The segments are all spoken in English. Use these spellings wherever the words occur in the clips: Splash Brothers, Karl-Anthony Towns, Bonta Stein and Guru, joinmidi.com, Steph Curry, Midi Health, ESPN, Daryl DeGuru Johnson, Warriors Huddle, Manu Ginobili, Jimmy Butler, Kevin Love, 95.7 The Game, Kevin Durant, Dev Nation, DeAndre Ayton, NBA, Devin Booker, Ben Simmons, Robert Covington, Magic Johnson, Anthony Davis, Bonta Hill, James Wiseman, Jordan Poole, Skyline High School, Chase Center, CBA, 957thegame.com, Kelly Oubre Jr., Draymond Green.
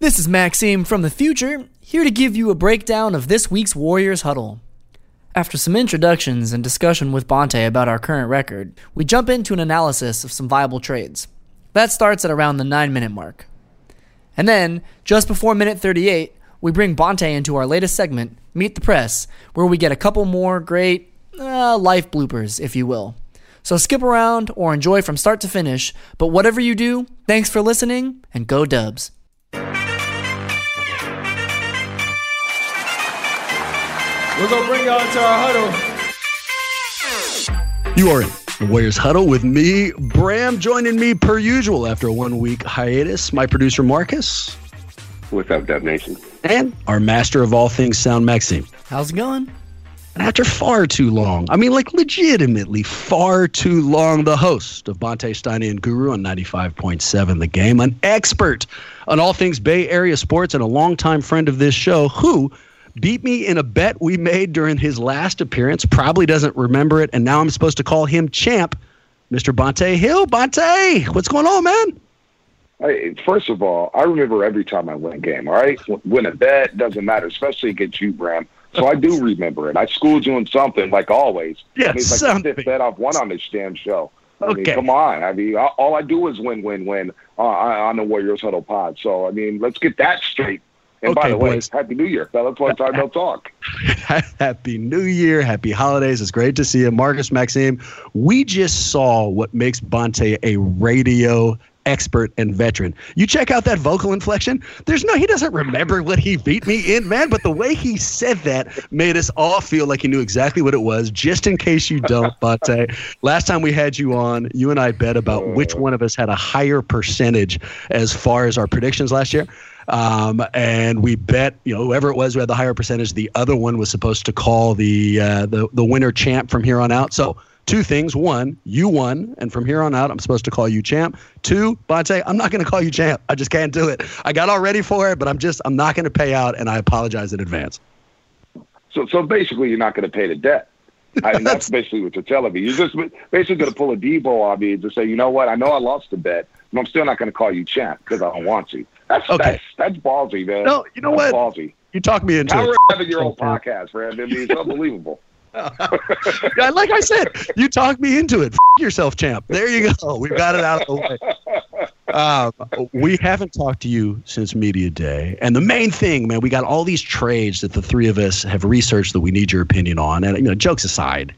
This is Maxime from the future, here to give you a breakdown of this week's Warriors Huddle. After some introductions and discussion with Bonta about our current record, we jump into an analysis of some viable trades. That starts at around the 9-minute mark. And then, just before minute 38, we bring Bonta into our latest segment, Meet the Press, where we get a couple more great life bloopers, if you will. So skip around or enjoy from start to finish, but whatever you do, thanks for listening, and go Dubs. We're going to bring y'all to our huddle. You are in the Warriors Huddle with me, Bram, joining me per usual after a one-week hiatus. My producer, Marcus. What's up, Dev Nation? And our master of all things sound, Maxime. How's it going? And after far too long, I mean, like legitimately far too long, the host of Bonta Stein and Guru on 95.7 The Game, an expert on all things Bay Area sports and a longtime friend of this show who beat me in a bet we made during his last appearance, probably doesn't remember it, and now I'm supposed to call him champ, Mr. Bonta Hill. Bonta, what's going on, man? Hey, first of all, I remember every time I win a game, all right? Win a bet, doesn't matter, especially against you, Bram. So I do remember it. I schooled you on something, like always. Yeah, I mean, it's like the fifth bet I've won on this damn show. I mean, come on. I mean, all I do is win on the Warriors Huddle Pod. So, I mean, let's get that straight. And by the way, boys, Happy New Year. That's why time don't talk. Happy New Year. Happy holidays. It's great to see you. Marcus, Maxime, we just saw what makes Bonta a radio expert and veteran. You check out that vocal inflection. He doesn't remember what he beat me in, man. But the way he said that made us all feel like he knew exactly what it was. Just in case you don't, Bonta, last time we had you on, you and I bet about which one of us had a higher percentage as far as our predictions last year. And we bet, whoever it was who had the higher percentage, the other one was supposed to call the winner champ from here on out. So two things. One, you won, and from here on out, I'm supposed to call you champ. Two, Bonta, I'm not going to call you champ. I just can't do it. I got all ready for it, but I'm not going to pay out, and I apologize in advance. So basically, you're not going to pay the debt. I mean, that's basically what you're telling me. You're just basically going to pull a Debo on me and just say, you know what, I know I lost the bet, but I'm still not going to call you champ because I don't want to. That's ballsy, man. No, you know what? Ballsy. You talked me into it. Having your own podcast, man. I mean, it's unbelievable. Like I said, you talked me into it. F*** yourself, champ. There you go. We've got it out of the way. We haven't talked to you since media day. And the main thing, man, we got all these trades that the three of us have researched that we need your opinion on. And, jokes aside,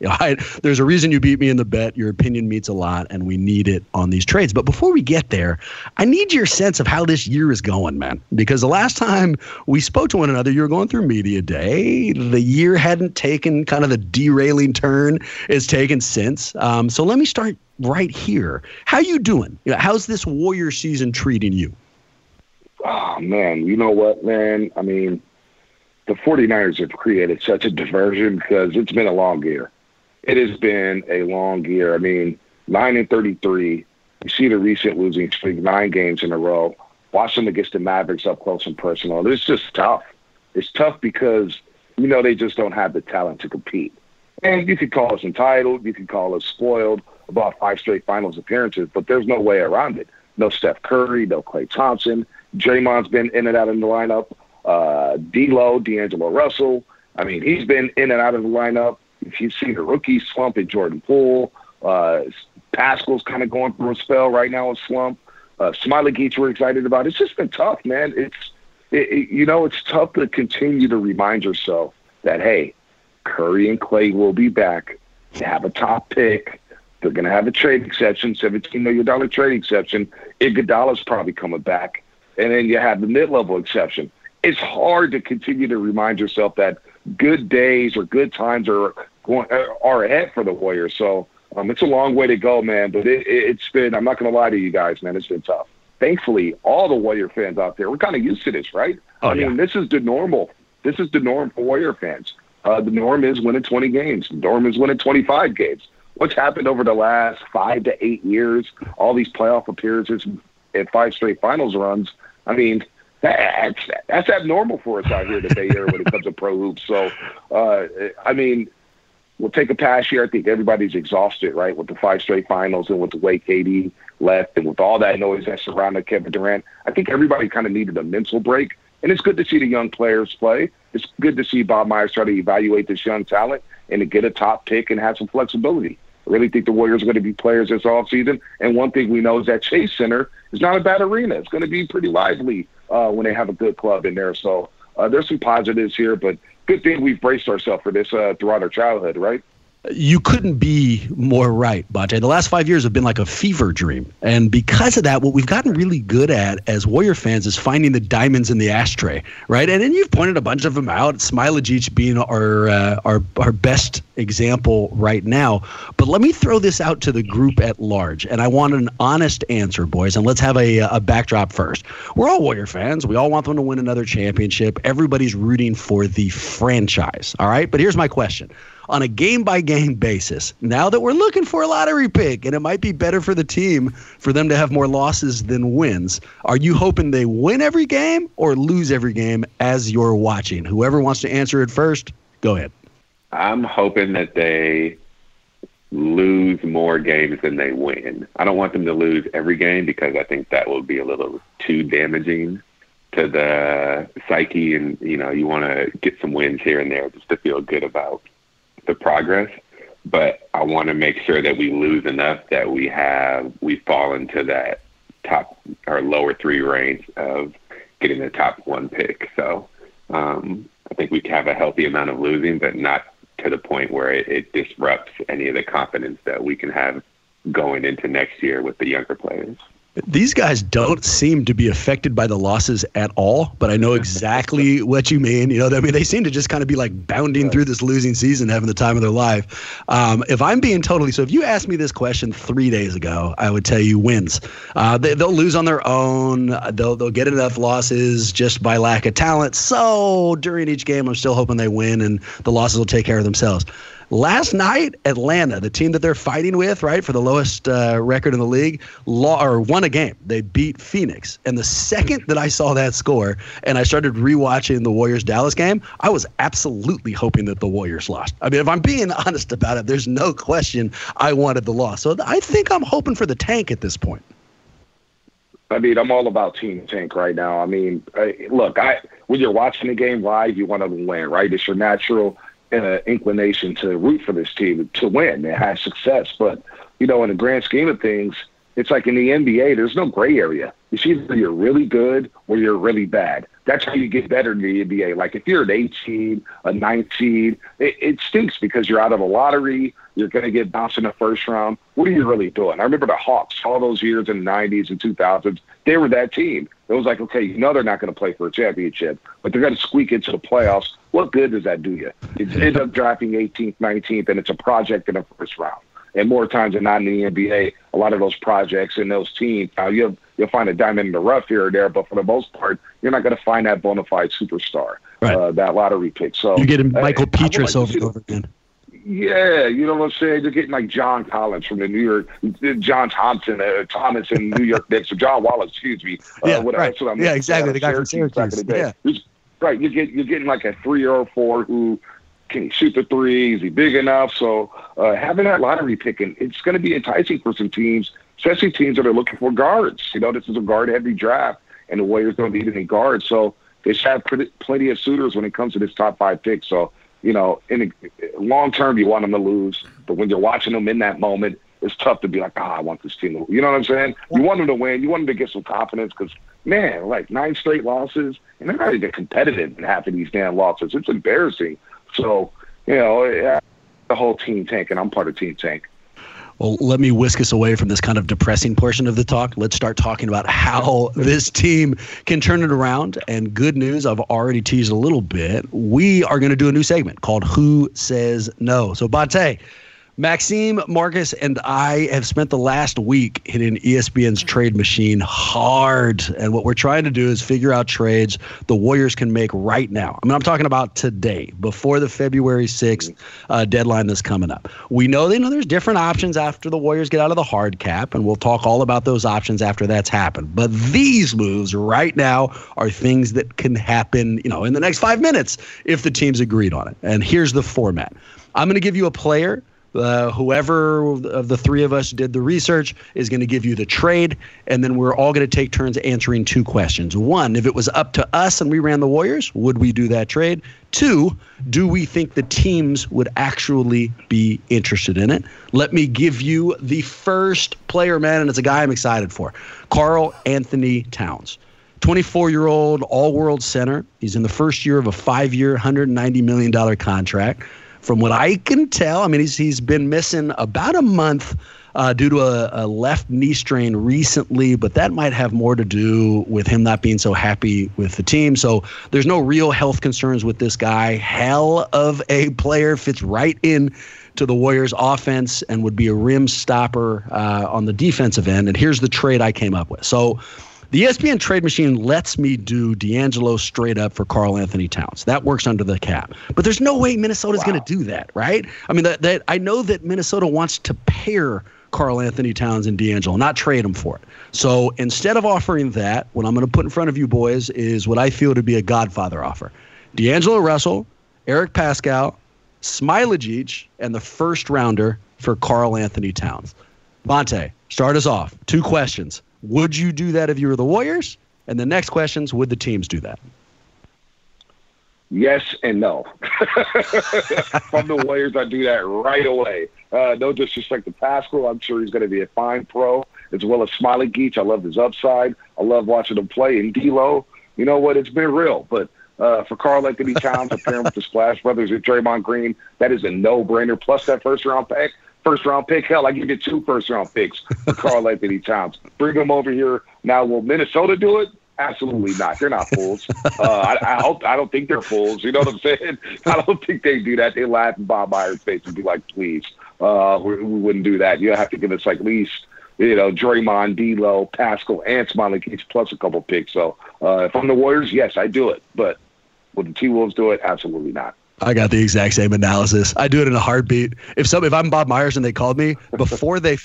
there's a reason you beat me in the bet. Your opinion means a lot, and we need it on these trades. But before we get there, I need your sense of how this year is going, man. Because the last time we spoke to one another, you were going through media day. The year hadn't taken kind of the derailing turn it's taken since. So let me start right here. How you doing? How's this Warrior season treating you? Oh, man, you know what, man? I mean, the 49ers have created such a diversion because it's been a long year. It has been a long year. I mean, 9-33. You see the recent losing streak, 9 games in a row. watch them against the Mavericks up close and personal. It's just tough. It's tough because, you know, they just don't have the talent to compete. And you could call us entitled, you could call us spoiled about 5 straight finals appearances, but there's no way around it. No Steph Curry, no Klay Thompson. Draymond's been in and out of the lineup. D-Lo, D'Angelo Russell. I mean, he's been in and out of the lineup. If you see the rookie slump at Jordan Poole, Pascal's kind of going through a spell right now, a slump. Smailagić we're excited about. It's just been tough, man. It's tough to continue to remind yourself that, hey, Curry and Klay will be back. They have a top pick. They're going to have a trade exception, $17 million trade exception. Iguodala's probably coming back. And then you have the mid-level exception. It's hard to continue to remind yourself that good days or good times are ahead for the Warriors. So it's a long way to go, man. But it's been, I'm not going to lie to you guys, man, it's been tough. Thankfully, all the Warrior fans out there, we're kind of used to this, right? I mean, this is the normal. This is the norm for Warrior fans. The norm is winning 20 games. The norm is winning 25 games. What's happened over the last 5 to 8 years, all these playoff appearances and 5 straight finals runs, I mean, that's abnormal for us out here in the Bay Area when it comes to pro hoops. So, I mean, we'll take a pass here. I think everybody's exhausted, right, with the 5 straight finals and with the way KD left and with all that noise that surrounded Kevin Durant. I think everybody kind of needed a mental break. And it's good to see the young players play. It's good to see Bob Myers try to evaluate this young talent and to get a top pick and have some flexibility. I really think the Warriors are going to be players this offseason. And one thing we know is that Chase Center is not a bad arena. It's going to be pretty lively when they have a good club in there. So there's some positives here, but good thing we've braced ourselves for this throughout our childhood, right? You couldn't be more right, Bonta. The last 5 years have been like a fever dream. And because of that, what we've gotten really good at as Warrior fans is finding the diamonds in the ashtray, right? And then you've pointed a bunch of them out, Smailagić being our best example right now. But let me throw this out to the group at large. And I want an honest answer, boys. And let's have a backdrop first. We're all Warrior fans. We all want them to win another championship. Everybody's rooting for the franchise, all right? But here's my question. On a game-by-game basis, now that we're looking for a lottery pick, and it might be better for the team for them to have more losses than wins, are you hoping they win every game or lose every game as you're watching? Whoever wants to answer it first, go ahead. I'm hoping that they lose more games than they win. I don't want them to lose every game because I think that will be a little too damaging to the psyche, and you want to get some wins here and there just to feel good about the progress, but I want to make sure that we lose enough that we fall into that top or lower 3 range of getting the top 1 pick. So I think we have a healthy amount of losing, but not to the point where it disrupts any of the confidence that we can have going into next year with the younger players. These guys don't seem to be affected by the losses at all, but I know exactly what you mean. They seem to just kind of be like bounding through this losing season, having the time of their life. If you asked me this question 3 days ago, I would tell you wins. They'll lose on their own. They'll get enough losses just by lack of talent. So during each game, I'm still hoping they win and the losses will take care of themselves. Last night, Atlanta, the team that they're fighting with, right, for the lowest record in the league, won a game. They beat Phoenix. And the second that I saw that score and I started rewatching the Warriors-Dallas game, I was absolutely hoping that the Warriors lost. I mean, if I'm being honest about it, there's no question I wanted the loss. So I think I'm hoping for the tank at this point. I mean, I'm all about team tank right now. I mean, when you're watching the game live, you want to win, right? It's your natural inclination to root for this team to win and have success. But, in the grand scheme of things, it's like in the NBA, there's no gray area. It's either you're really good or you're really bad. That's how you get better in the NBA. Like if you're an 8 seed, a 9 seed, it stinks because you're out of a lottery. You're going to get bounced in the first round. What are you really doing? I remember the Hawks all those years in the 90s and 2000s. They were that team. It was like, okay, they're not going to play for a championship, but they're going to squeak into the playoffs. What good does that do you? You end up drafting 18th, 19th, and it's a project in the first round. And more times than not in the NBA, a lot of those projects and those teams, you'll find a diamond in the rough here or there, but for the most part, you're not going to find that bona fide superstar, right, that lottery pick. So you're getting Michael Petras over again. Yeah, you know what I'm saying? You're getting like John Collins from the New York, John Thomas in New York Knicks, or John Wallace, excuse me. That's what I mean. Yeah, exactly. The guy from Syracuse. Right, you're getting like a 3-year-old forward who can shoot the threes, he's big enough. So having that lottery picking, it's going to be enticing for some teams, especially teams that are looking for guards. You know, this is a guard-heavy draft, and the Warriors don't need any guards. So they should have plenty of suitors when it comes to this top five pick. So, you know, in a, long term, you want them to lose. But when you're watching them in that moment, it's tough to be like, I want this team to, you know what I'm saying? You want them to win. You want them to get some confidence because, man, like 9 straight losses, and they're not even competitive in half of these damn losses. It's embarrassing. So, you know, the whole team tank, and I'm part of team tank. Well, let me whisk us away from this kind of depressing portion of the talk. Let's start talking about how this team can turn it around. And good news, I've already teased a little bit. We are going to do a new segment called Who Says No? So, Bonta, Maxime, Marcus, and I have spent the last week hitting ESPN's trade machine hard. And what we're trying to do is figure out trades the Warriors can make right now. I mean, I'm talking about today, before the February 6th deadline that's coming up. We know there's different options after the Warriors get out of the hard cap, and we'll talk all about those options after that's happened. But these moves right now are things that can happen, you know, in the next 5 minutes if the teams agreed on it. And here's the format. I'm going to give you a player. Whoever of the three of us did the research is going to give you the trade, and then we're all going to take turns answering 2 questions. 1, if it was up to us and we ran the Warriors, would we do that trade? 2, do we think the teams would actually be interested in it? Let me give you the first player, man, and it's a guy I'm excited for, Karl-Anthony Towns. 24-year-old all-world center. He's in the first year of a 5-year, $190 million contract. From what I can tell, I mean, he's been missing about a month due to a left knee strain recently, but that might have more to do with him not being so happy with the team. So there's no real health concerns with this guy. Hell of a player, fits right in to the Warriors offense and would be a rim stopper on the defensive end. And here's the trade I came up with. So the ESPN trade machine lets me do D'Angelo straight up for Karl-Anthony Towns. That works under the cap. But there's no way Minnesota's going to do that, right? I mean, that I know that Minnesota wants to pair Karl-Anthony Towns and D'Angelo, not trade them for it. So instead of offering that, what I'm going to put in front of you boys is what I feel to be a Godfather offer. D'Angelo Russell, Eric Paschall, Smailagić, and the first rounder for Karl-Anthony Towns. Bonta, start us off. 2 questions. Would you do that if you were the Warriors? And the next question is, would the teams do that? Yes and no. From the Warriors, I do that right away. No disrespect to Paschall. I'm sure he's going to be a fine pro, as well as Smailagić. I love his upside. I love watching him play. And D'Lo, you know what? It's been real. But for Karl-Anthony Towns, to pair him with the Splash Brothers and Draymond Green, that is a no-brainer. Plus that first-round pick. Hell, I give you 2 first-round picks for Karl-Anthony Towns. Bring them over here. Now, will Minnesota do it? Absolutely not. They're not fools. I don't think they're fools. You know what I'm saying? I don't think they do that. They laugh in Bob Myers' face and be like, please, we wouldn't do that. You'll have to give us at least, you know, Draymond, D'Lo, Paschall, and Smailagić plus a couple picks. So if I'm the Warriors, yes, I do it. But will the T-Wolves do it? Absolutely not. I got the exact same analysis. I do it in a heartbeat. If I'm Bob Myers and they called me before they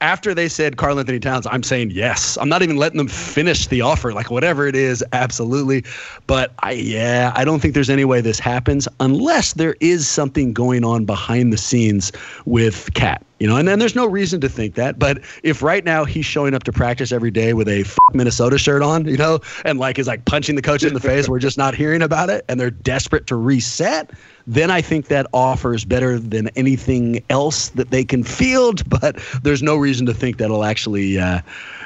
after they said Karl-Anthony Towns, I'm saying yes. I'm not even letting them finish the offer, like whatever it is, absolutely. But I don't think there's any way this happens unless there is something going on behind the scenes with Cat. You know, and then there's no reason to think that. But if right now he's showing up to practice every day with a Minnesota shirt on, you know, and is punching the coach in the face, we're just not hearing about it, and they're desperate to reset, then I think that offers better than anything else that they can field. But there's no reason to think that'll actually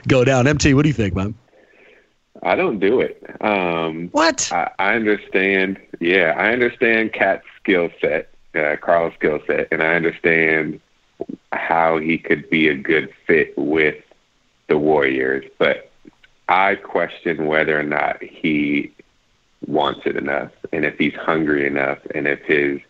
go down. MT, what do you think, man? I don't do it. What? I understand. Yeah, I understand Cat's skill set, Carl's skill set, and I understand how he could be a good fit with the Warriors, but I question whether or not he wants it enough, and if he's hungry enough, and if his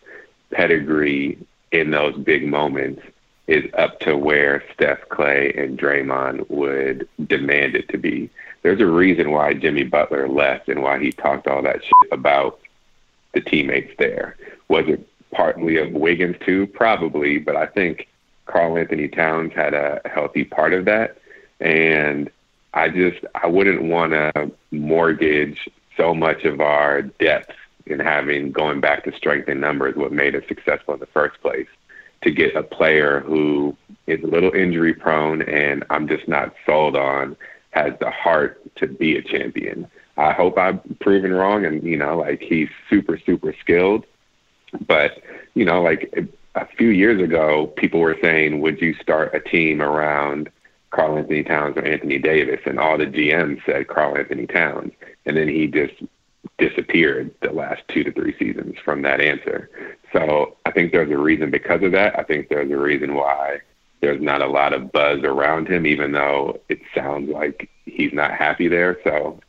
pedigree in those big moments is up to where Steph, Klay, and Draymond would demand it to be. There's a reason why Jimmy Butler left and why he talked all that shit about the teammates there. Was it partly of Wiggins too, probably, but I think Karl-Anthony Towns had a healthy part of that. And I wouldn't want to mortgage so much of our depth in going back to strength in numbers, what made us successful in the first place, to get a player who is a little injury prone and I'm just not sold on has the heart to be a champion. I hope I'm proven wrong, and he's super, super skilled. But a few years ago, people were saying, would you start a team around Karl-Anthony Towns or Anthony Davis? And all the GMs said Karl-Anthony Towns. And then he just disappeared the last 2 to 3 seasons from that answer. So I think there's a reason because of that. I think there's a reason why there's not a lot of buzz around him, even though it sounds like he's not happy there. So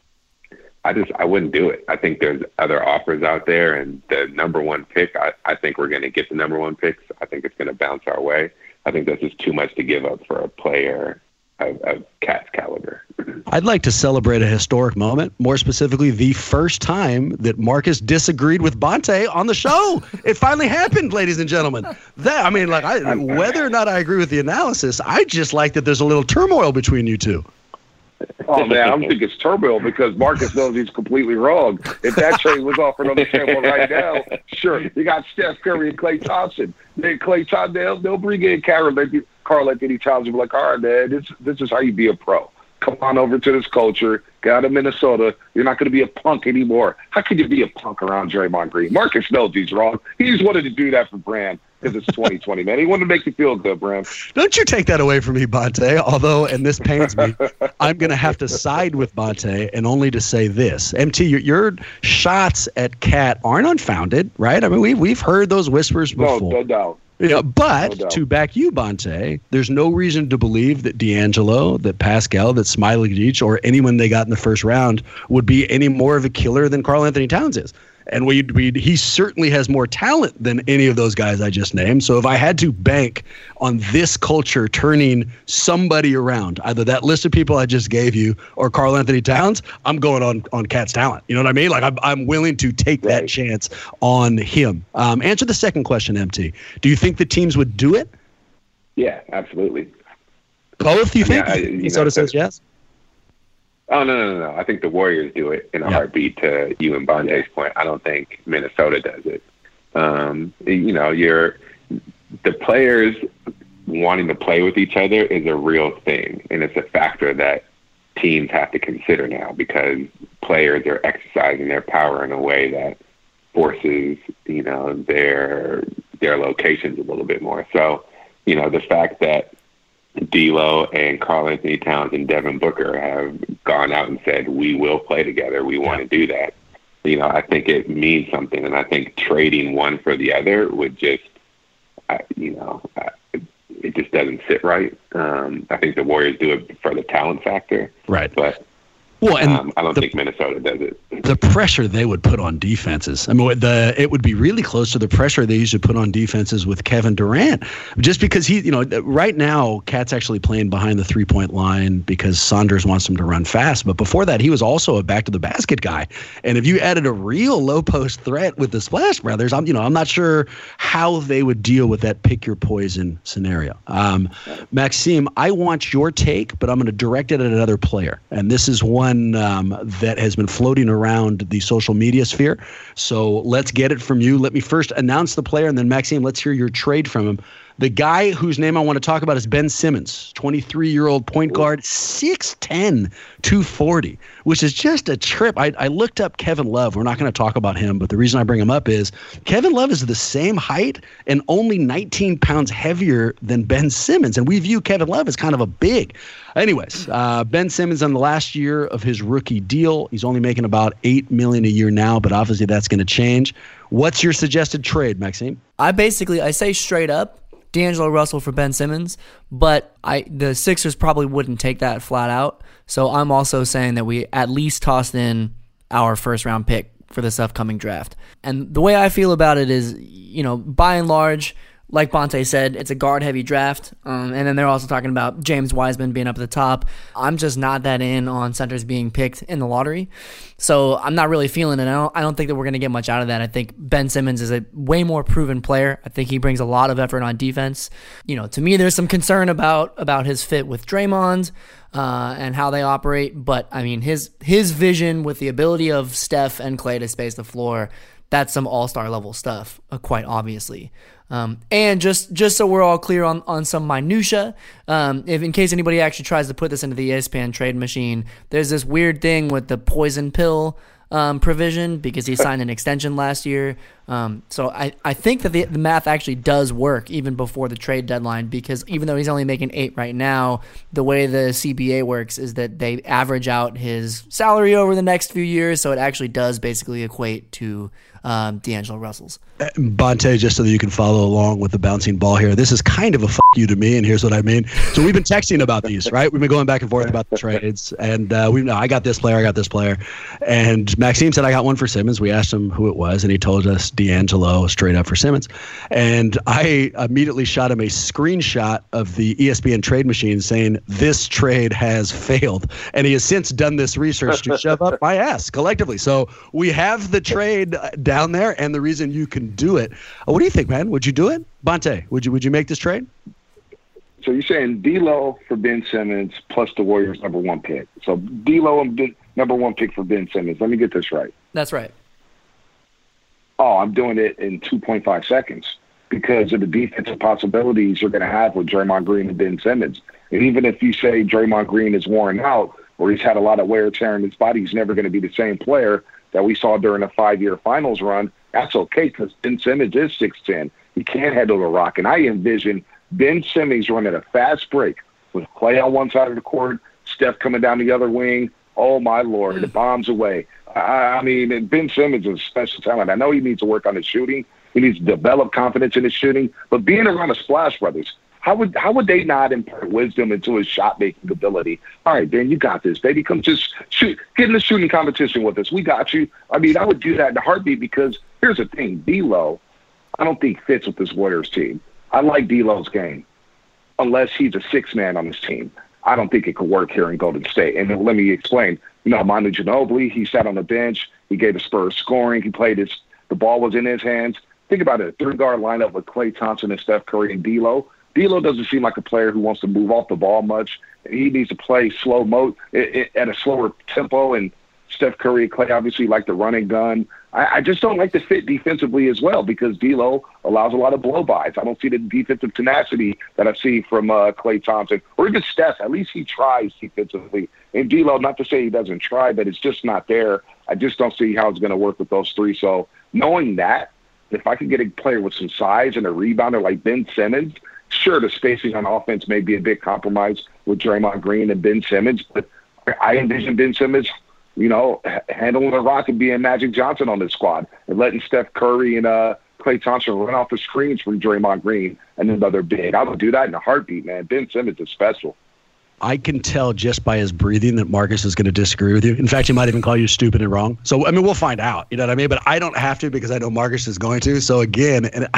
I wouldn't do it. I think there's other offers out there, and the number one pick, I think we're going to get the number one pick. So I think it's going to bounce our way. I think that's just too much to give up for a player of Cat's caliber. I'd like to celebrate a historic moment, more specifically the first time that Marcus disagreed with Bonta on the show. It finally happened, ladies and gentlemen. Whether or not I agree with the analysis, I just like that there's a little turmoil between you two. Oh, man, I don't think it's turmoil because Marcus knows he's completely wrong. If that trade was offered on the table right now, sure, you got Steph Curry and Klay Thompson. Then Klay Thompson, they'll bring in Karl-Anthony Towns and be like, all right, man, this is how you be a pro. Come on over to this culture. Get out of Minnesota. You're not going to be a punk anymore. How could you be a punk around Draymond Green? Marcus knows he's wrong. He just wanted to do that for Brand. Because it's 2020, man. He wanted to make you feel good, Bram. Don't you take that away from me, Bonta. Although, and this pains me, I'm going to have to side with Bonta and only to say this. MT, your shots at Cat aren't unfounded, right? I mean, we've heard those whispers before. No doubt. Yeah, but to back you, Bonta, there's no reason to believe that D'Angelo, that Paschall, that Smailagić, or anyone they got in the first round would be any more of a killer than Karl-Anthony Towns is. And he certainly has more talent than any of those guys I just named. So if I had to bank on this culture turning somebody around, either that list of people I just gave you or Karl-Anthony Towns, I'm going on Cat's talent. You know what I mean? Like I'm willing to take that chance on him. Answer the second question, MT. Do you think the teams would do it? Yeah, absolutely. Both, you think? Minnesota says yes? Oh, no. I think the Warriors do it in a heartbeat, to you and Bonta's point. I don't think Minnesota does it. The players wanting to play with each other is a real thing, and it's a factor that teams have to consider now because players are exercising their power in a way that forces, their locations a little bit more. So, the fact that D'Lo and Karl-Anthony Towns and Devin Booker have gone out and said, we will play together. We want to do that. I think it means something. And I think trading one for the other would just, it just doesn't sit right. I think the Warriors do it for the talent factor. Right. But I don't think Minnesota does it. The pressure they would put on defenses. I mean, it would be really close to the pressure they used to put on defenses with Kevin Durant, just because right now, Cat's actually playing behind the three-point line because Saunders wants him to run fast. But before that, he was also a back-to-the-basket guy. And if you added a real low-post threat with the Splash Brothers, I'm not sure how they would deal with that pick-your-poison scenario. Maxime, I want your take, but I'm going to direct it at another player. And this is one that has been floating around the social media sphere. So let's get it from you. Let me first announce the player, and then Maxime, let's hear your trade from him. The guy whose name I want to talk about is Ben Simmons, 23-year-old point guard, 6'10", 240, which is just a trip. I looked up Kevin Love. We're not going to talk about him, but the reason I bring him up is Kevin Love is the same height and only 19 pounds heavier than Ben Simmons, and we view Kevin Love as kind of a big. Anyways, Ben Simmons on the last year of his rookie deal. He's only making about $8 million a year now, but obviously that's going to change. What's your suggested trade, Maxime? I say straight up D'Angelo Russell for Ben Simmons, but the Sixers probably wouldn't take that flat out. So I'm also saying that we at least tossed in our first round pick for this upcoming draft. And the way I feel about it is, by and large, Like Bonta said, it's a guard-heavy draft, and then they're also talking about James Wiseman being up at the top. I'm just not that in on centers being picked in the lottery, so I'm not really feeling it. I don't think that we're going to get much out of that. I think Ben Simmons is a way more proven player. I think he brings a lot of effort on defense. You know, to me, there's some concern about his fit with Draymond and how they operate, but, I mean, his vision with the ability of Steph and Klay to space the floor, that's some all-star level stuff, quite obviously. And just so we're all clear on some minutia, if in case anybody actually tries to put this into the ESPN trade machine, there's this weird thing with the poison pill provision because he signed an extension last year. So I think that the math actually does work even before the trade deadline, because even though he's only making $8 right now, the way the CBA works is that they average out his salary over the next few years, so it actually does basically equate to D'Angelo Russell's. Bonta, just so that you can follow along with the bouncing ball here, this is kind of a fuck you to me, and here's what I mean. So we've been texting about these, right? We've been going back and forth about the trades, and I got this player. And Maxime said, I got one for Simmons. We asked him who it was, and he told us D'Angelo straight up for Simmons. And I immediately shot him a screenshot of the ESPN trade machine saying, this trade has failed. And he has since done this research to shove up my ass collectively. So we have the trade down there and the reason you can do it. What do you think, man? Would you do it? Bonta, would you make this trade? So you're saying D'Lo for Ben Simmons plus the Warriors number one pick. So D'Lo and number one pick for Ben Simmons. Let me get this right. That's right. Oh, I'm doing it in 2.5 seconds because of the defensive possibilities you're going to have with Draymond Green and Ben Simmons. And even if you say Draymond Green is worn out or he's had a lot of wear and tear in his body, he's never going to be the same player that we saw during a 5-year finals run. That's okay because Ben Simmons is 6'10". He can't handle the rock. And I envision Ben Simmons running a fast break with Klay on one side of the court, Steph coming down the other wing. Oh, my Lord, the bomb's away. I mean, Ben Simmons is a special talent. I know he needs to work on his shooting. He needs to develop confidence in his shooting. But being around the Splash Brothers, how would they not impart wisdom into his shot-making ability? All right, Ben, you got this, baby. Come just shoot. Get in the shooting competition with us. We got you. I mean, I would do that in a heartbeat because here's the thing. D'Lo, I don't think fits with this Warriors team. I like D'Lo's game unless he's a sixth man on this team. I don't think it could work here in Golden State. And let me explain. You know, Manu Ginobili, he sat on the bench. He gave the Spurs scoring. He played the ball was in his hands. Think about it. Three-guard lineup with Klay Thompson and Steph Curry and D'Lo. D'Lo doesn't seem like a player who wants to move off the ball much. He needs to play at a slower tempo. And Steph Curry and Klay obviously like the run and gun. I just don't like the fit defensively as well because D'Lo allows a lot of blow-bys. I don't see the defensive tenacity that I see from Klay Thompson or even Steph. At least he tries defensively. And D'Lo, not to say he doesn't try, but it's just not there. I just don't see how it's going to work with those three. So knowing that, if I could get a player with some size and a rebounder like Ben Simmons, sure, the spacing on offense may be a bit compromised with Draymond Green and Ben Simmons, but I envision Ben Simmons – you know, handling the rock and being Magic Johnson on this squad and letting Steph Curry and Klay Thompson run off the screens from Draymond Green and another big. I would do that in a heartbeat, man. Ben Simmons is special. I can tell just by his breathing that Marcus is going to disagree with you. In fact, he might even call you stupid and wrong. So, I mean, we'll find out. You know what I mean? But I don't have to because I know Marcus is going to. So, again, and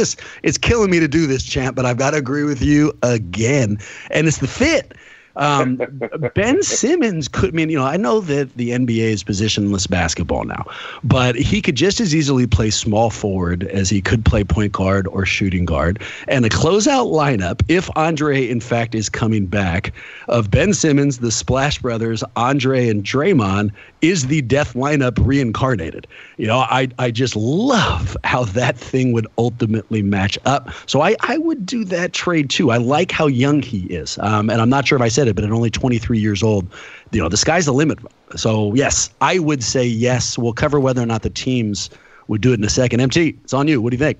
it's killing me to do this, champ, but I've got to agree with you again. And it's the fit. Ben Simmons I know that the NBA is positionless basketball now, but he could just as easily play small forward as he could play point guard or shooting guard. And a closeout lineup, if Andre, in fact, is coming back, of Ben Simmons, the Splash Brothers, Andre, and Draymond is the death lineup reincarnated. You know, I just love how that thing would ultimately match up. So I would do that trade, too. I like how young he is, and I'm not sure if I said it, but at only 23 years old, you know, the sky's the limit. So, yes, I would say yes. We'll cover whether or not the teams would do it in a second. MT, it's on you. What do you think?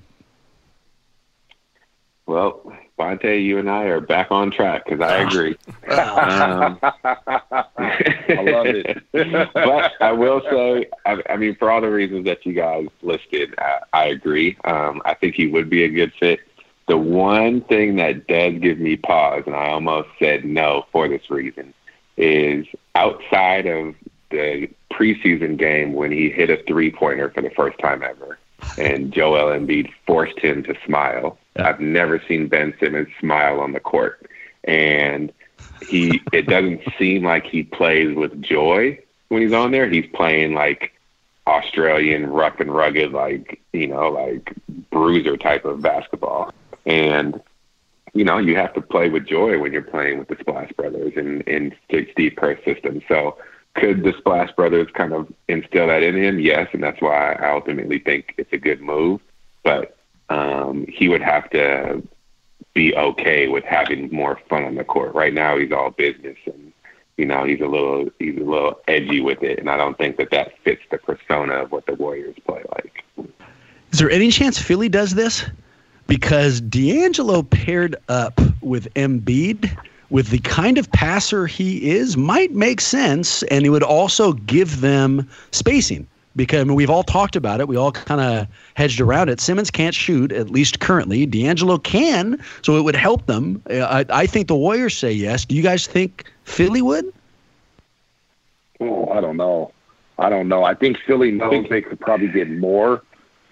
Well, Bonta, you and I are back on track because I agree. I love it. But I will say, I mean, for all the reasons that you guys listed, I agree. I think he would be a good fit. The one thing that does give me pause, and I almost said no for this reason, is outside of the preseason game when he hit a three-pointer for the first time ever, and Joel Embiid forced him to smile. Yeah. I've never seen Ben Simmons smile on the court. And he it doesn't seem like he plays with joy when he's on there. He's playing like Australian rough and rugged, like, you know, like bruiser type of basketball. And, you know, you have to play with joy when you're playing with the Splash Brothers in Steve Kerr's system. So could the Splash Brothers kind of instill that in him? Yes, and that's why I ultimately think it's a good move. But he would have to be okay with having more fun on the court. Right now he's all business and, you know, he's a little edgy with it, and I don't think that fits the persona of what the Warriors play like. Is there any chance Philly does this? Because D'Angelo paired up with Embiid, with the kind of passer he is, might make sense, and it would also give them spacing. Because, I mean, we've all talked about it. We all kind of hedged around it. Simmons can't shoot, at least currently. D'Angelo can, so it would help them. I think the Warriors say yes. Do you guys think Philly would? Oh, I don't know. I think Philly knows they could probably get more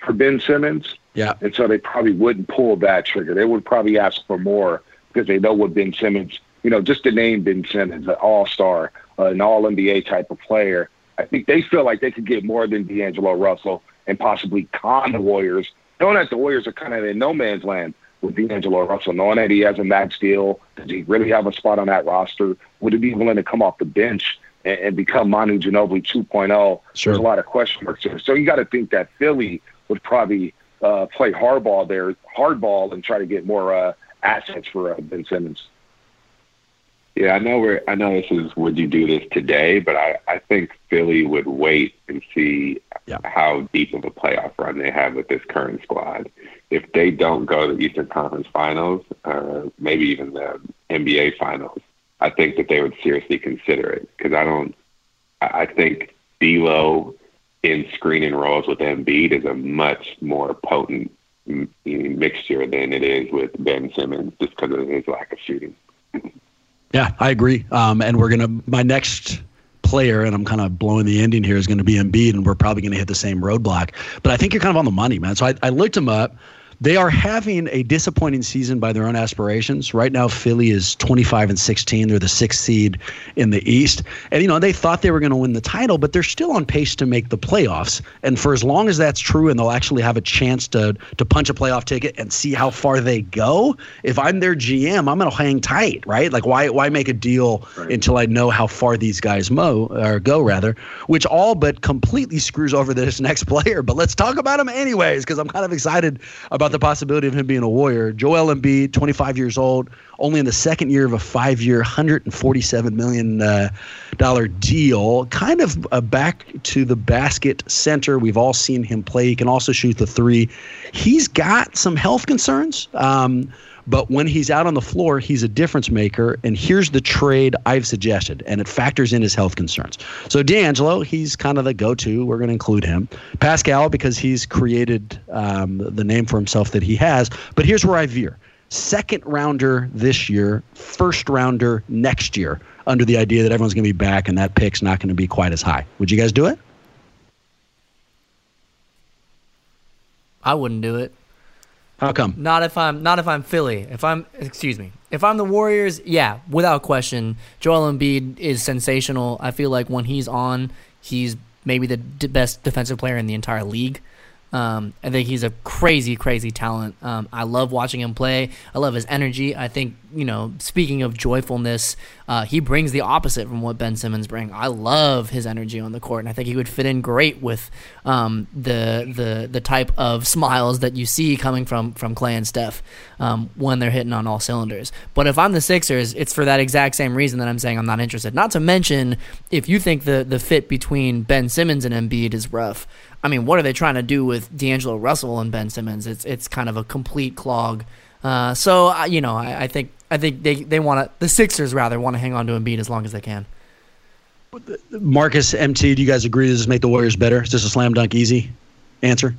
for Ben Simmons. Yeah. And so they probably wouldn't pull that trigger. They would probably ask for more because they know what Ben Simmons, you know, just the name Ben Simmons, an all-star, an all-NBA type of player. I think they feel like they could get more than D'Angelo Russell and possibly con the Warriors, knowing that the Warriors are kind of in no man's land with D'Angelo Russell, knowing that he has a max deal. Does he really have a spot on that roster? Would he be willing to come off the bench and become Manu Ginobili 2.0? Sure. There's a lot of question marks there. So you got to think that Philly would probably play hardball and try to get more assets for Ben Simmons. Yeah, I know this is would you do this today, but I think Philly would wait and see how deep of a playoff run they have with this current squad. If they don't go to the Eastern Conference Finals, or maybe even the NBA Finals, I think that they would seriously consider it. Because I think D'Lo in screening roles with Embiid is a much more potent mixture than it is with Ben Simmons, just because of his lack of shooting. Yeah, I agree. And my next player, and I'm kind of blowing the ending here, is going to be Embiid, and we're probably going to hit the same roadblock. But I think you're kind of on the money, man. So I looked him up. They are having a disappointing season by their own aspirations. Right now, Philly is 25-16. They're the sixth seed in the East. And, you know, they thought they were going to win the title, but they're still on pace to make the playoffs. And for as long as that's true and they'll actually have a chance to punch a playoff ticket and see how far they go, if I'm their GM, I'm going to hang tight, right? Like, why make a deal until I know how far these guys go, which all but completely screws over this next player. But let's talk about him anyways, because I'm kind of excited about the possibility of him being a Warrior. Joel Embiid, 25 years old, only in the second year of a 5-year, $147 million deal, kind of a back to the basket center. We've all seen him play. He can also shoot the three. He's got some health concerns, but when he's out on the floor, he's a difference maker. And here's the trade I've suggested, and it factors in his health concerns. So D'Angelo, he's kind of the go-to. We're going to include him. Paschall, because he's created the name for himself that he has. But here's where I veer. Second rounder this year, first rounder next year, under the idea that everyone's going to be back and that pick's not going to be quite as high. Would you guys do it? I wouldn't do it. How come? Not if I'm Philly. If I'm the Warriors, yeah, without question, Joel Embiid is sensational. I feel like when he's on, he's maybe the best defensive player in the entire league. I think he's a crazy, crazy talent. I love watching him play. I love his energy. I think, you know, speaking of joyfulness, he brings the opposite from what Ben Simmons brings. I love his energy on the court, and I think he would fit in great with the type of smiles that you see coming from Klay and Steph when they're hitting on all cylinders. But if I'm the Sixers, it's for that exact same reason that I'm saying I'm not interested. Not to mention, if you think the fit between Ben Simmons and Embiid is rough, I mean, what are they trying to do with D'Angelo Russell and Ben Simmons? It's kind of a complete clog. I think they want to, the Sixers rather want to hang on to Embiid as long as they can. Marcus, MT, do you guys agree? Does this make the Warriors better? Is this a slam dunk easy answer?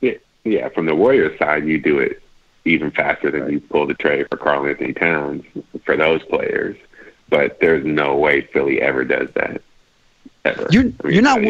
Yeah. From the Warriors side, you do it even faster than you pull the trade for Karl-Anthony Towns for those players. But there's no way Philly ever does that. Ever. You're not.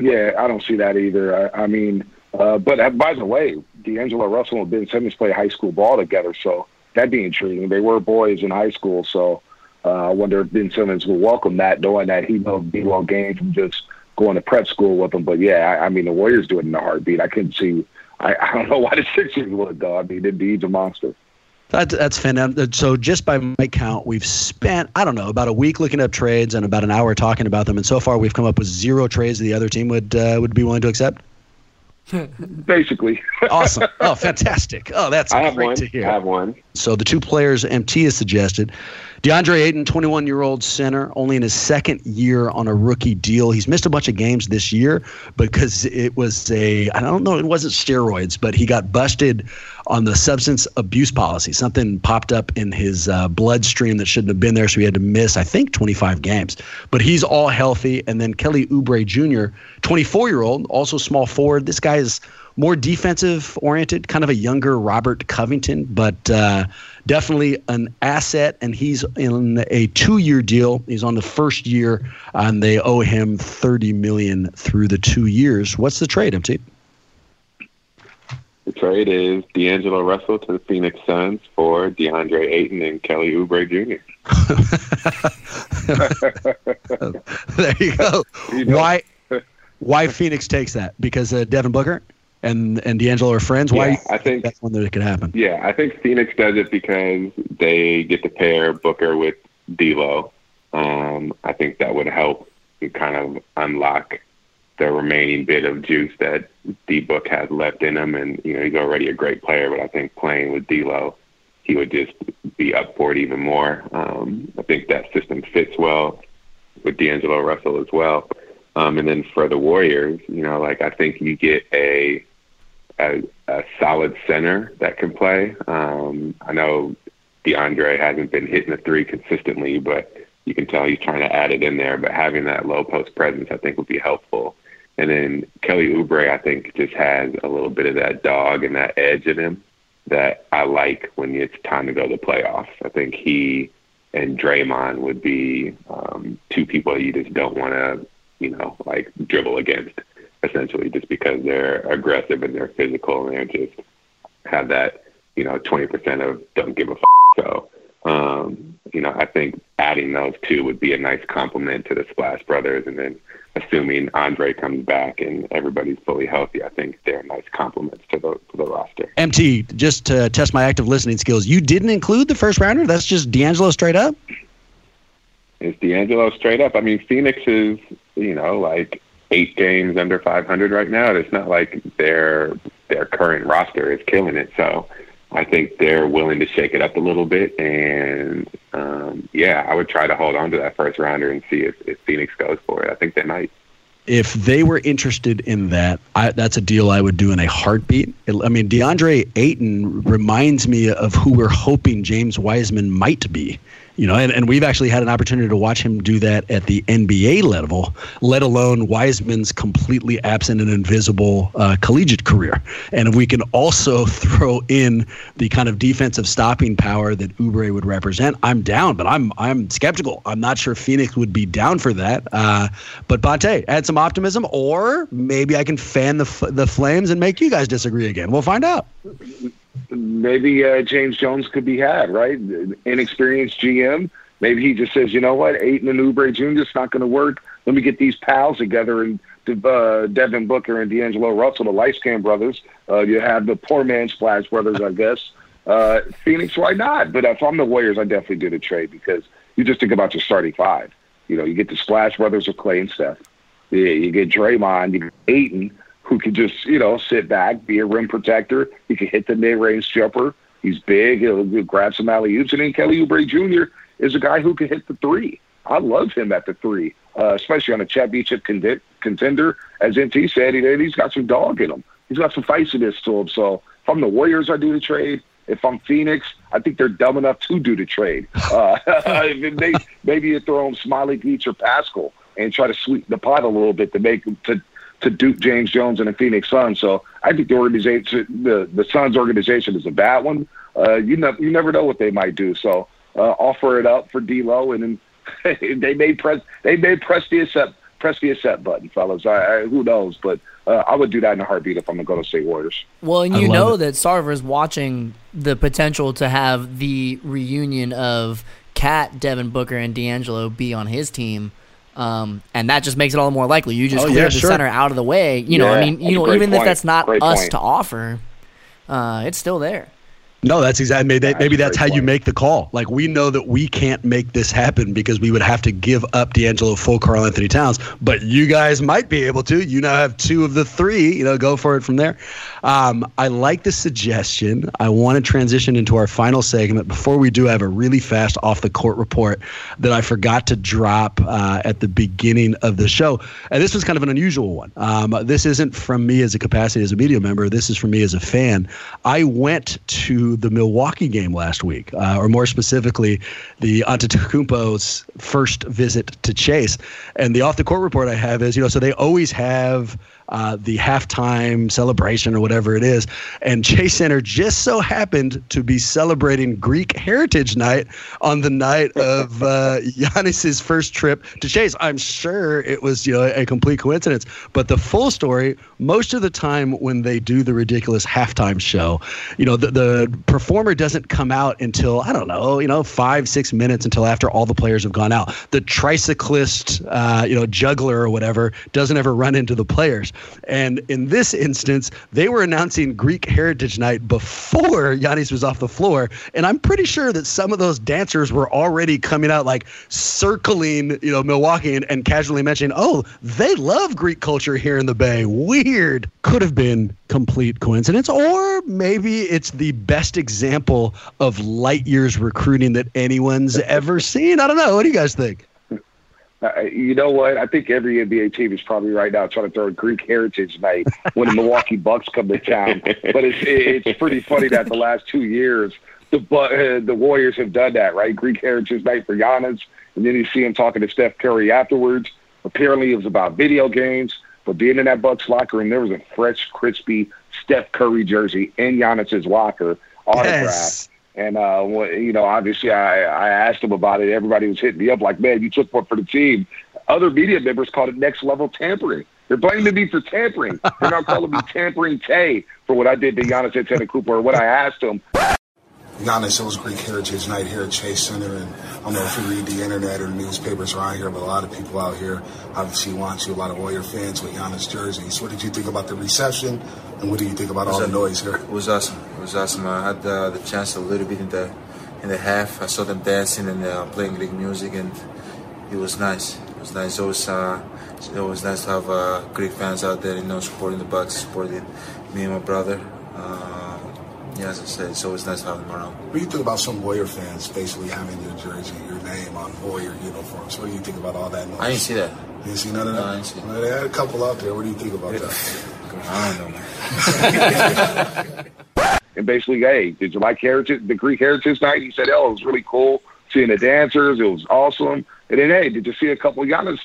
Yeah, I don't see that either. I mean, But by the way, D'Angelo Russell and Ben Simmons play high school ball together, so that'd be intriguing. They were boys in high school, so I wonder if Ben Simmons would welcome that, knowing that he knows D-Lo game from just going to prep school with him. But, yeah, I mean, the Warriors do it in a heartbeat. I couldn't see – I don't know why the Sixers would, though. I mean, he's a monster. That's fantastic. So just by my count, we've spent, I don't know, about a week looking up trades and about an hour talking about them. And so far we've come up with zero trades the other team would be willing to accept? Basically. Awesome. Oh, fantastic. Oh, that's great to hear. I have one. So the two players MT has suggested. DeAndre Ayton, 21-year-old center, only in his second year on a rookie deal. He's missed a bunch of games this year because it was I don't know, it wasn't steroids, but he got busted on the substance abuse policy. Something popped up in his bloodstream that shouldn't have been there, so he had to miss, I think, 25 games. But he's all healthy. And then Kelly Oubre Jr., 24-year-old, also small forward. This guy is more defensive-oriented, kind of a younger Robert Covington, but definitely an asset. And he's in a 2-year deal. He's on the first year, and they owe him $30 million through the 2 years. What's the trade, MT? The trade is D'Angelo Russell to the Phoenix Suns for DeAndre Ayton and Kelly Oubre Jr. There you go. Why Phoenix takes that? Because Devin Booker and D'Angelo are friends? Why? Yeah, I think that's one that it could happen. Yeah, I think Phoenix does it because they get to pair Booker with D'Lo. I think that would help kind of unlock the remaining bit of juice that D-Book has left in him. And, you know, he's already a great player, but I think playing with D'Lo, he would just be up for it even more. I think that system fits well with D'Angelo Russell as well. And then for the Warriors, you know, like I think you get a solid center that can play. I know DeAndre hasn't been hitting the three consistently, but you can tell he's trying to add it in there. But having that low post presence, I think, would be helpful. And then Kelly Oubre, I think, just has a little bit of that dog and that edge in him that I like when it's time to go to the playoffs. I think he and Draymond would be two people you just don't want to, you know, like dribble against, essentially, just because they're aggressive and they're physical and they just have that, you know, 20% of don't give a f***. So, you know, I think adding those two would be a nice complement to the Splash Brothers. And then assuming Andre comes back and everybody's fully healthy, I think they're nice complements to the roster. MT, just to test my active listening skills, you didn't include the first rounder? That's just D'Angelo straight up? It's D'Angelo straight up. I mean, Phoenix is, you know, like 8 games under 500 right now. And it's not like their current roster is killing it. So I think they're willing to shake it up a little bit. And, yeah, I would try to hold on to that first rounder and see if Phoenix goes for it. I think they might. If they were interested in that, that's a deal I would do in a heartbeat. I mean, DeAndre Ayton reminds me of who we're hoping James Wiseman might be. You know, and we've actually had an opportunity to watch him do that at the NBA level, let alone Wiseman's completely absent and invisible collegiate career. And if we can also throw in the kind of defensive stopping power that Oubre would represent, I'm down, but I'm skeptical. I'm not sure Phoenix would be down for that. But Bonta, add some optimism, or maybe I can fan the flames and make you guys disagree again. We'll find out. Maybe James Jones could be had, right? Inexperienced GM. Maybe he just says, you know what, Ayton and Oubre Jr. is not going to work. Let me get these pals together, and Devin Booker and D'Angelo Russell, the Lifescan brothers. You have the poor man Splash Brothers, I guess. Phoenix, why not? But if I'm the Warriors, I definitely do the trade because you just think about your starting five. You know, you get the Splash Brothers with Klay and Steph. Yeah, you get Draymond, you get Ayton, who could just, you know, sit back, be a rim protector. He could hit the mid-range jumper. He's big. He'll grab some alley-oops. And then Kelly Oubre Jr. is a guy who can hit the three. I love him at the three, especially on a championship contender. As MT said, he's got some dog in him. He's got some feistiness to him. So if I'm the Warriors, I do the trade. If I'm Phoenix, I think they're dumb enough to do the trade. Maybe you throw him Smailagić or Paschall and try to sweeten the pot a little bit to make him to Duke James Jones and the Phoenix Suns. So I think the Suns organization is a bad one. You never know what they might do. So offer it up for D'Lo, and then they may press the press the accept button, fellas. Who knows? But I would do that in a heartbeat if I'm going to go to State Warriors. Well, and you know that Sarver is watching the potential to have the reunion of Cat, Devin Booker, and D'Angelo be on his team. And that just makes it all the more likely. You just clear the center out of the way. You know, I mean, you know, even if that's not us to offer, it's still there. No, that's exactly. Maybe that's how you make the call. Like, we know that we can't make this happen because we would have to give up D'Angelo for Karl-Anthony Towns, but you guys might be able to. You now have two of the three. You know, go for it from there. I like the suggestion. I want to transition into our final segment. Before we do, I have a really fast off-the-court report that I forgot to drop at the beginning of the show. And this was kind of an unusual one. This isn't from me as a capacity as a media member. This is from me as a fan. I went to the Milwaukee game last week, or more specifically, the Antetokounmpo's first visit to Chase. And the off-the-court report I have is, so they always have the halftime celebration or whatever it is. And Chase Center just so happened to be celebrating Greek Heritage Night on the night of Giannis's first trip to Chase. I'm sure it was a complete coincidence. But the full story, most of the time when they do the ridiculous halftime show, the performer doesn't come out until, 5-6 minutes until after all the players have gone out. The tricyclist, juggler or whatever doesn't ever run into the players. And in this instance, they were announcing Greek Heritage Night before Giannis was off the floor. And I'm pretty sure that some of those dancers were already coming out, like circling, Milwaukee and casually mentioning, oh, they love Greek culture here in the Bay. Weird. Could have been complete coincidence, or maybe it's the best example of light years recruiting that anyone's ever seen. I don't know. What do you guys think? You know what? I think every NBA team is probably right now trying to throw a Greek Heritage Night when the Milwaukee Bucks come to town. But it's pretty funny that the last 2 years, the Warriors have done that, right? Greek Heritage Night for Giannis, and then you see him talking to Steph Curry afterwards. Apparently it was about video games, but being in that Bucks locker room, there was a fresh, crispy Steph Curry jersey in Giannis's locker, autographed. Yes. And, obviously I asked him about it. Everybody was hitting me up like, man, you took one for the team. Other media members called it next-level tampering. They're blaming me for tampering. They're now calling me Tampering Tay for what I did to Giannis Antetokounmpo or what I asked him. Giannis, it was Greek Heritage Night here at Chase Center, and I don't know if you read the internet or newspapers around here, but a lot of people out here obviously want you, a lot of Warrior fans with Giannis jerseys. What did you think about the reception, and what do you think about all the noise here? It was awesome. It was awesome. I had the chance a little bit in the half. I saw them dancing and playing Greek music, and it was nice. It was nice. It was nice to have Greek fans out there, supporting the Bucks, supporting me and my brother. Yeah, as I said, it's always nice having them around. What do you think about some Warrior fans basically having your jersey, your name on Warrior uniforms? What do you think about all that noise? I didn't see that. You didn't see none of that? No, I didn't see that. They had a couple out there. What do you think about that? I don't know, man. And basically, hey, did you like the Greek Heritage Night? He said, oh, it was really cool seeing the dancers. It was awesome. And then, hey, did you see a couple Giannis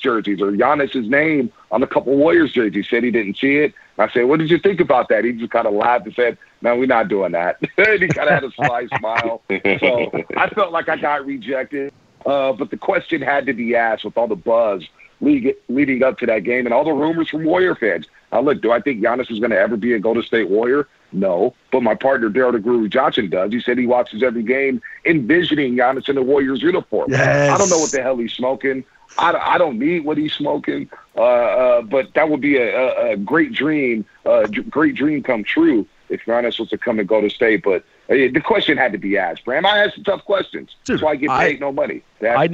jerseys or Giannis's name on a couple Warriors jerseys? He said he didn't see it. I said, what did you think about that? He just kind of laughed and said, no, we're not doing that. And he kind of had a sly smile. So I felt like I got rejected. But the question had to be asked with all the buzz leading up to that game and all the rumors from Warrior fans. Now, look, do I think Giannis is going to ever be a Golden State Warrior? No. But my partner, Daryl DeGuru Johnson, does. He said he watches every game envisioning Giannis in the Warriors uniform. Yes. I don't know what the hell he's smoking. I don't need what he's smoking, but that would be a great dream come true if Giannis was to come and go to State. But the question had to be asked, Bram. I asked some tough questions. Dude, that's why I get paid no money. I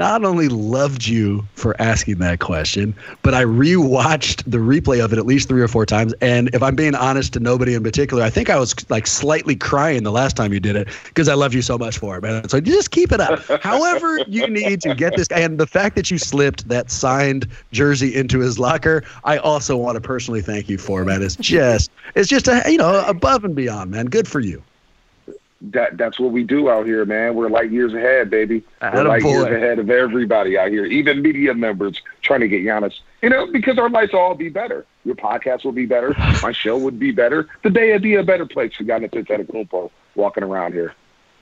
not only loved you for asking that question, but I rewatched the replay of it at least 3 or 4 times. And if I'm being honest to nobody in particular, I think I was like slightly crying the last time you did it because I loved you so much for it, man. So just keep it up. However you need to get this. And the fact that you slipped that signed jersey into his locker, I also want to personally thank you for, man. It's just above and beyond, man. Good for you. That's what we do out here, man. We're light years ahead, baby. We're light years ahead of everybody out here, even media members trying to get Giannis. Because our lives will all be better. Your podcast will be better. My show would be better. The day would be a better place for Giannis Antetokounmpo walking around here.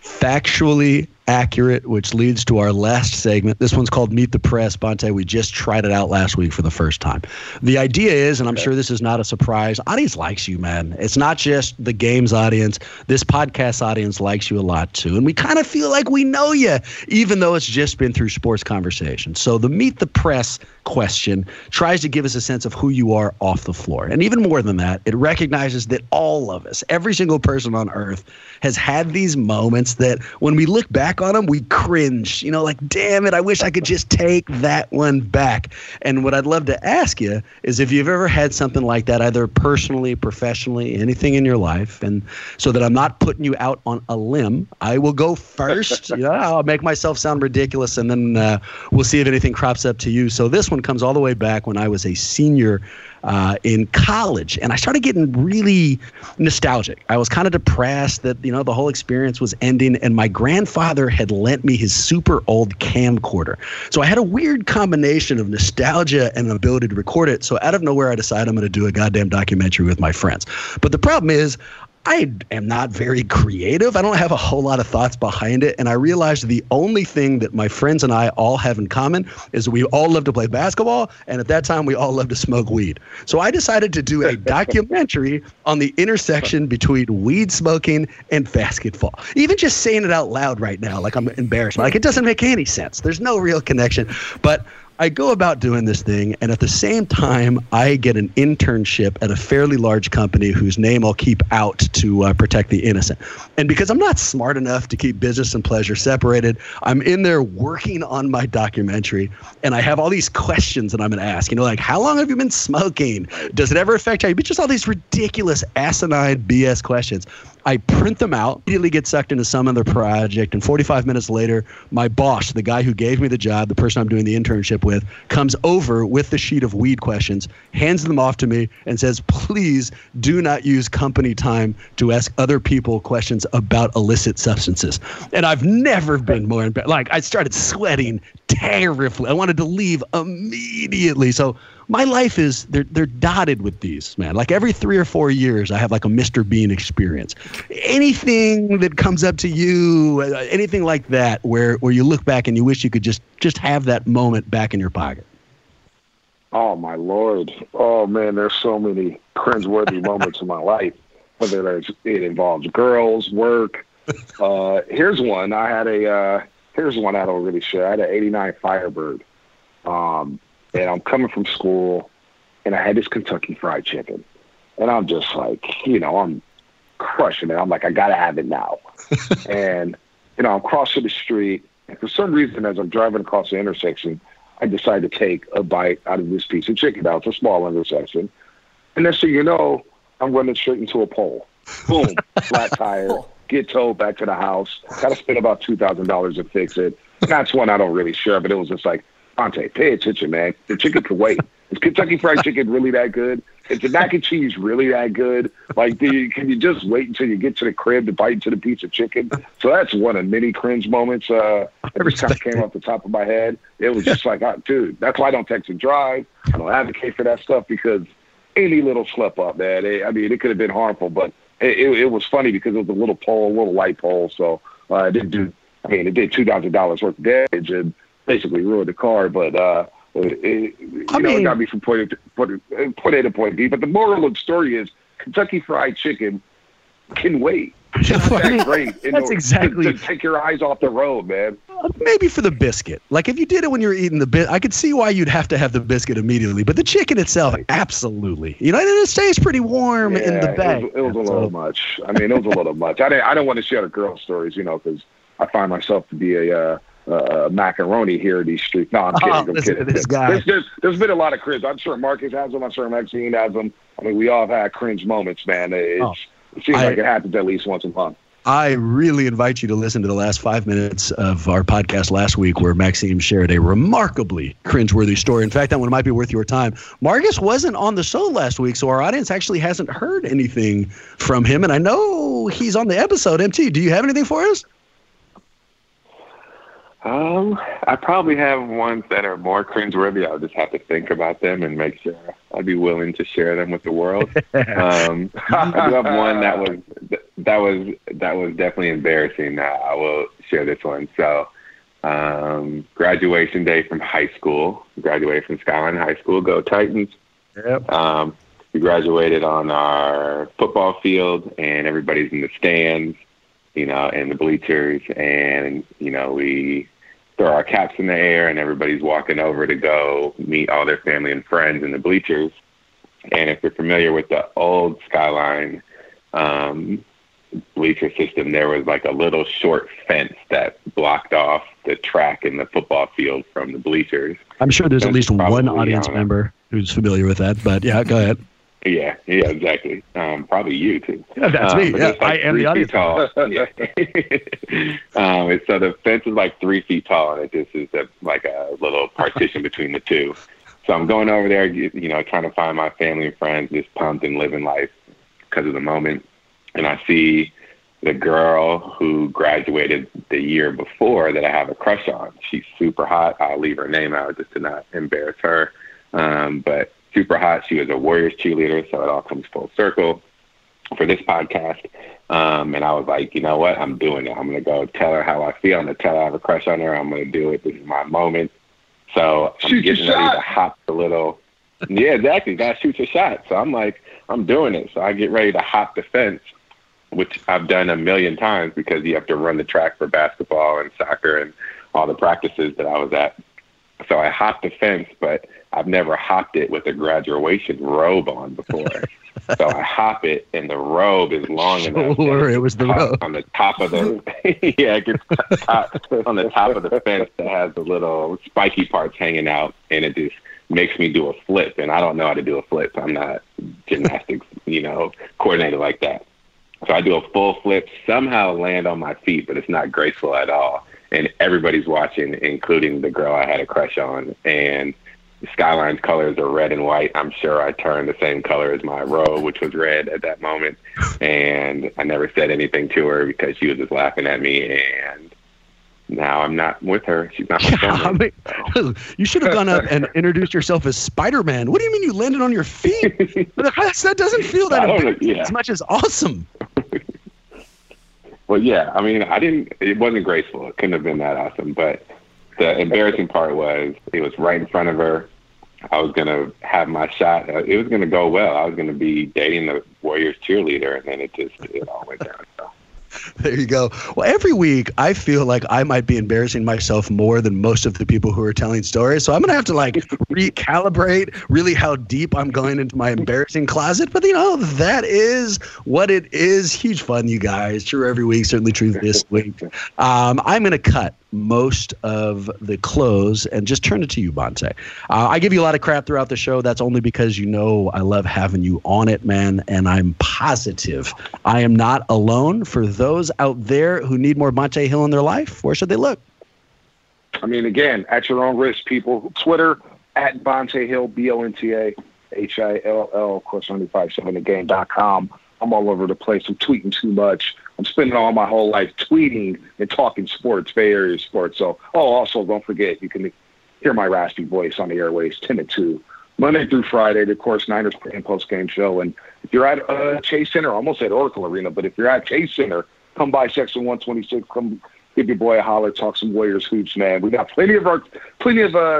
Factually accurate, which leads to our last segment. This one's called Meet the Press. Bonta, we just tried it out last week for the first time. The idea is, and I'm sure this is not a surprise, audience likes you, man. It's not just the game's audience. This podcast audience likes you a lot, too. And we kind of feel like we know you, even though it's just been through sports conversation. So the Meet the Press question tries to give us a sense of who you are off the floor. And even more than that, it recognizes that all of us, every single person on earth, has had these moments that when we look back on them, we cringe. You know, like, damn it, I wish I could just take that one back. And what I'd love to ask you is if you've ever had something like that, either personally, professionally, anything in your life. And so that I'm not putting you out on a limb, I will go first. You know, I'll make myself sound ridiculous, and then we'll see if anything crops up to you. So this one comes all the way back when I was a senior in college, and I started getting really nostalgic. I was kind of depressed that, you know, the whole experience was ending, and my grandfather had lent me his super old camcorder. So I had a weird combination of nostalgia and an ability to record it. So out of nowhere, I decided I'm going to do a goddamn documentary with my friends. But the problem is, I am not very creative. I don't have a whole lot of thoughts behind it. And I realized the only thing that my friends and I all have in common is we all love to play basketball. And at that time, we all love to smoke weed. So I decided to do a documentary on the intersection between weed smoking and basketball. Even just saying it out loud right now, like I'm embarrassed. Like it doesn't make any sense. There's no real connection. But I go about doing this thing, and at the same time, I get an internship at a fairly large company whose name I'll keep out to protect the innocent. And because I'm not smart enough to keep business and pleasure separated, I'm in there working on my documentary, and I have all these questions that I'm going to ask. You know, like, how long have you been smoking? Does it ever affect you? Just all these ridiculous, asinine BS questions. I print them out, immediately get sucked into some other project, and 45 minutes later, my boss, the guy who gave me the job, the person I'm doing the internship with, comes over with the sheet of weed questions, hands them off to me, and says, please do not use company time to ask other people questions about illicit substances. And I've never been more embarrassed. Like, I started sweating terribly. I wanted to leave immediately. So my life is, they're dotted with these, man. Like every 3 or 4 years, I have like a Mr. Bean experience. Anything that comes up to you, anything like that, where you look back and you wish you could just have that moment back in your pocket. Oh, my Lord. Oh, man, there's so many cringeworthy moments in my life, whether it involves girls, work. Here's one I don't really share. I had an 89 Firebird. And I'm coming from school, and I had this Kentucky Fried Chicken. And I'm just like, you know, I'm crushing it. I'm like, I got to have it now. And, you know, I'm crossing the street. And for some reason, as I'm driving across the intersection, I decide to take a bite out of this piece of chicken. Now, it's a small intersection. And next thing you know, I'm running straight into a pole. Boom, flat tire, get towed back to the house. Got to spend about $2,000 to fix it. That's one I don't really share, but it was just like, Bonta, pay attention, man. The chicken can wait. Is Kentucky Fried Chicken really that good? Is the mac and cheese really that good? Like, can you just wait until you get to the crib to bite into the piece of chicken? So that's one of many cringe moments. Every time it came off the top of my head, it was just like, oh, dude, that's why I don't text and drive. I don't advocate for that stuff because any little slip up, man, it could have been harmful, but it was funny because it was a little pole, a little light pole. So it did $2,000 worth of damage and basically ruined the car, but it got me from point A to point B. But the moral of the story is Kentucky Fried Chicken can wait. It's not that great. That's exactly to take your eyes off the road, man. Maybe for the biscuit. Like if you did it when you were eating the I could see why you'd have to have the biscuit immediately. But the chicken itself, absolutely. You know, and it stays pretty warm in the bag. It was a little much. I mean, it was a little much. I don't want to share the girl stories, you know, because I find myself to be a macaroni here in these streets. No, I'm kidding. There's been a lot of cringe. I'm sure Marcus has them. I'm sure Maxine has them. I mean, we all have had cringe moments, man. It seems like it happens at least once a month. I really invite you to listen to the last 5 minutes of our podcast last week where Maxime shared a remarkably cringeworthy story. In fact, that one might be worth your time. Marcus wasn't on the show last week, so our audience actually hasn't heard anything from him. And I know he's on the episode. MT, do you have anything for us? I probably have ones that are more cringeworthy. I'll just have to think about them and make sure I'd be willing to share them with the world. I do have one that was definitely embarrassing. I will share this one. So graduation day from high school, graduated from Skyline High School. Go Titans. Yep. We graduated on our football field, and everybody's in the stands, you know, in the bleachers, and, you know, we throw our caps in the air, and everybody's walking over to go meet all their family and friends in the bleachers. And if you're familiar with the old Skyline bleacher system, there was like a little short fence that blocked off the track and the football field from the bleachers. I'm sure there's at least one audience member who's familiar with that, but yeah, go ahead. Yeah, exactly. Probably you too. Yeah, that's me. Yeah, like I am the audience. Yeah. So the fence is like 3 feet tall, and it just is like a little partition between the two. So I'm going over there, you know, trying to find my family and friends, just pumped and living life because of the moment. And I see the girl who graduated the year before that I have a crush on. She's super hot. I'll leave her name out just to not embarrass her. But super hot. She was a Warriors cheerleader, so it all comes full circle for this podcast. And I was like, you know what? I'm doing it. I'm going to go tell her how I feel. I'm going to tell her I have a crush on her. I'm going to do it. This is my moment. So I'm getting ready to hop the little – yeah, exactly. Gotta shoot your shot. So I'm like, I'm doing it. So I get ready to hop the fence, which I've done a million times because you have to run the track for basketball and soccer and all the practices that I was at. So I hopped the fence, but I've never hopped it with a graduation robe on before. So I hop it, and the robe is long enough. Sure, it was the robe on the top of the yeah, it gets on the top of the fence that has the little spiky parts hanging out, and it just makes me do a flip. And I don't know how to do a flip. I'm not gymnastics, you know, coordinated like that. So I do a full flip, somehow land on my feet, but it's not graceful at all. And everybody's watching, including the girl I had a crush on. And Skyline's colors are red and white. I'm sure I turned the same color as my robe, which was red at that moment. And I never said anything to her because she was just laughing at me. And now I'm not with her. She's not my family. I mean, you should have gone up and introduced yourself as Spider-Man. What do you mean you landed on your feet? That doesn't feel that as much as awesome. Well, yeah, I mean, it wasn't graceful. It couldn't have been that awesome. But the embarrassing part was it was right in front of her. I was going to have my shot. It was going to go well. I was going to be dating the Warriors cheerleader, and then it all went down. So. There you go. Well, every week I feel like I might be embarrassing myself more than most of the people who are telling stories. So I'm going to have to like recalibrate really how deep I'm going into my embarrassing closet. But, you know, that is what it is. Huge fun, you guys. True every week, certainly true this week. I'm going to cut most of the close and just turn it to you, Bonta. I give you a lot of crap throughout the show. That's only because, you know, I love having you on it, man. And I'm positive I am not alone. For those out there who need more Bonta Hill in their life, where should they look? I mean, again, at your own risk, people. Twitter, at Bonta Hill, BontaHill, of course, 957thegame.com. I'm all over the place. I'm tweeting too much. I'm spending all my whole life tweeting and talking sports, Bay Area sports. So, also, don't forget, you can hear my raspy voice on the airways 10 to 2, Monday through Friday, of course, Niners and post-game show. And if you're at Chase Center, I almost said Oracle Arena, but if you're at Chase Center, come by Section 126, come give your boy a holler, talk some Warriors hoops, man. We got plenty of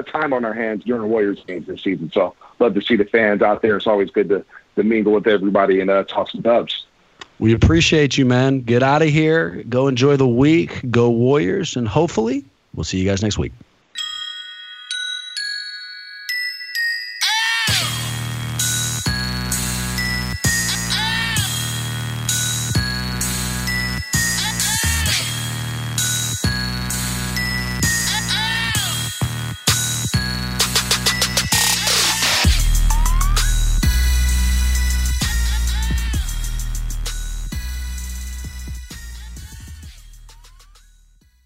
time on our hands during the Warriors games this season. So, love to see the fans out there. It's always good to mingle with everybody and talk some dubs. We appreciate you, man. Get out of here. Go enjoy the week. Go Warriors. And hopefully we'll see you guys next week.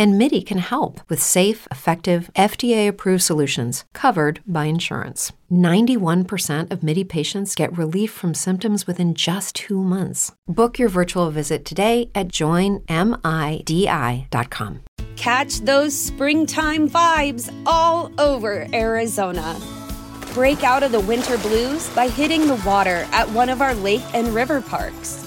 And Midi can help with safe, effective, FDA-approved solutions covered by insurance. 91% of Midi patients get relief from symptoms within just 2 months. Book your virtual visit today at joinmidi.com. Catch those springtime vibes all over Arizona. Break out of the winter blues by hitting the water at one of our lake and river parks.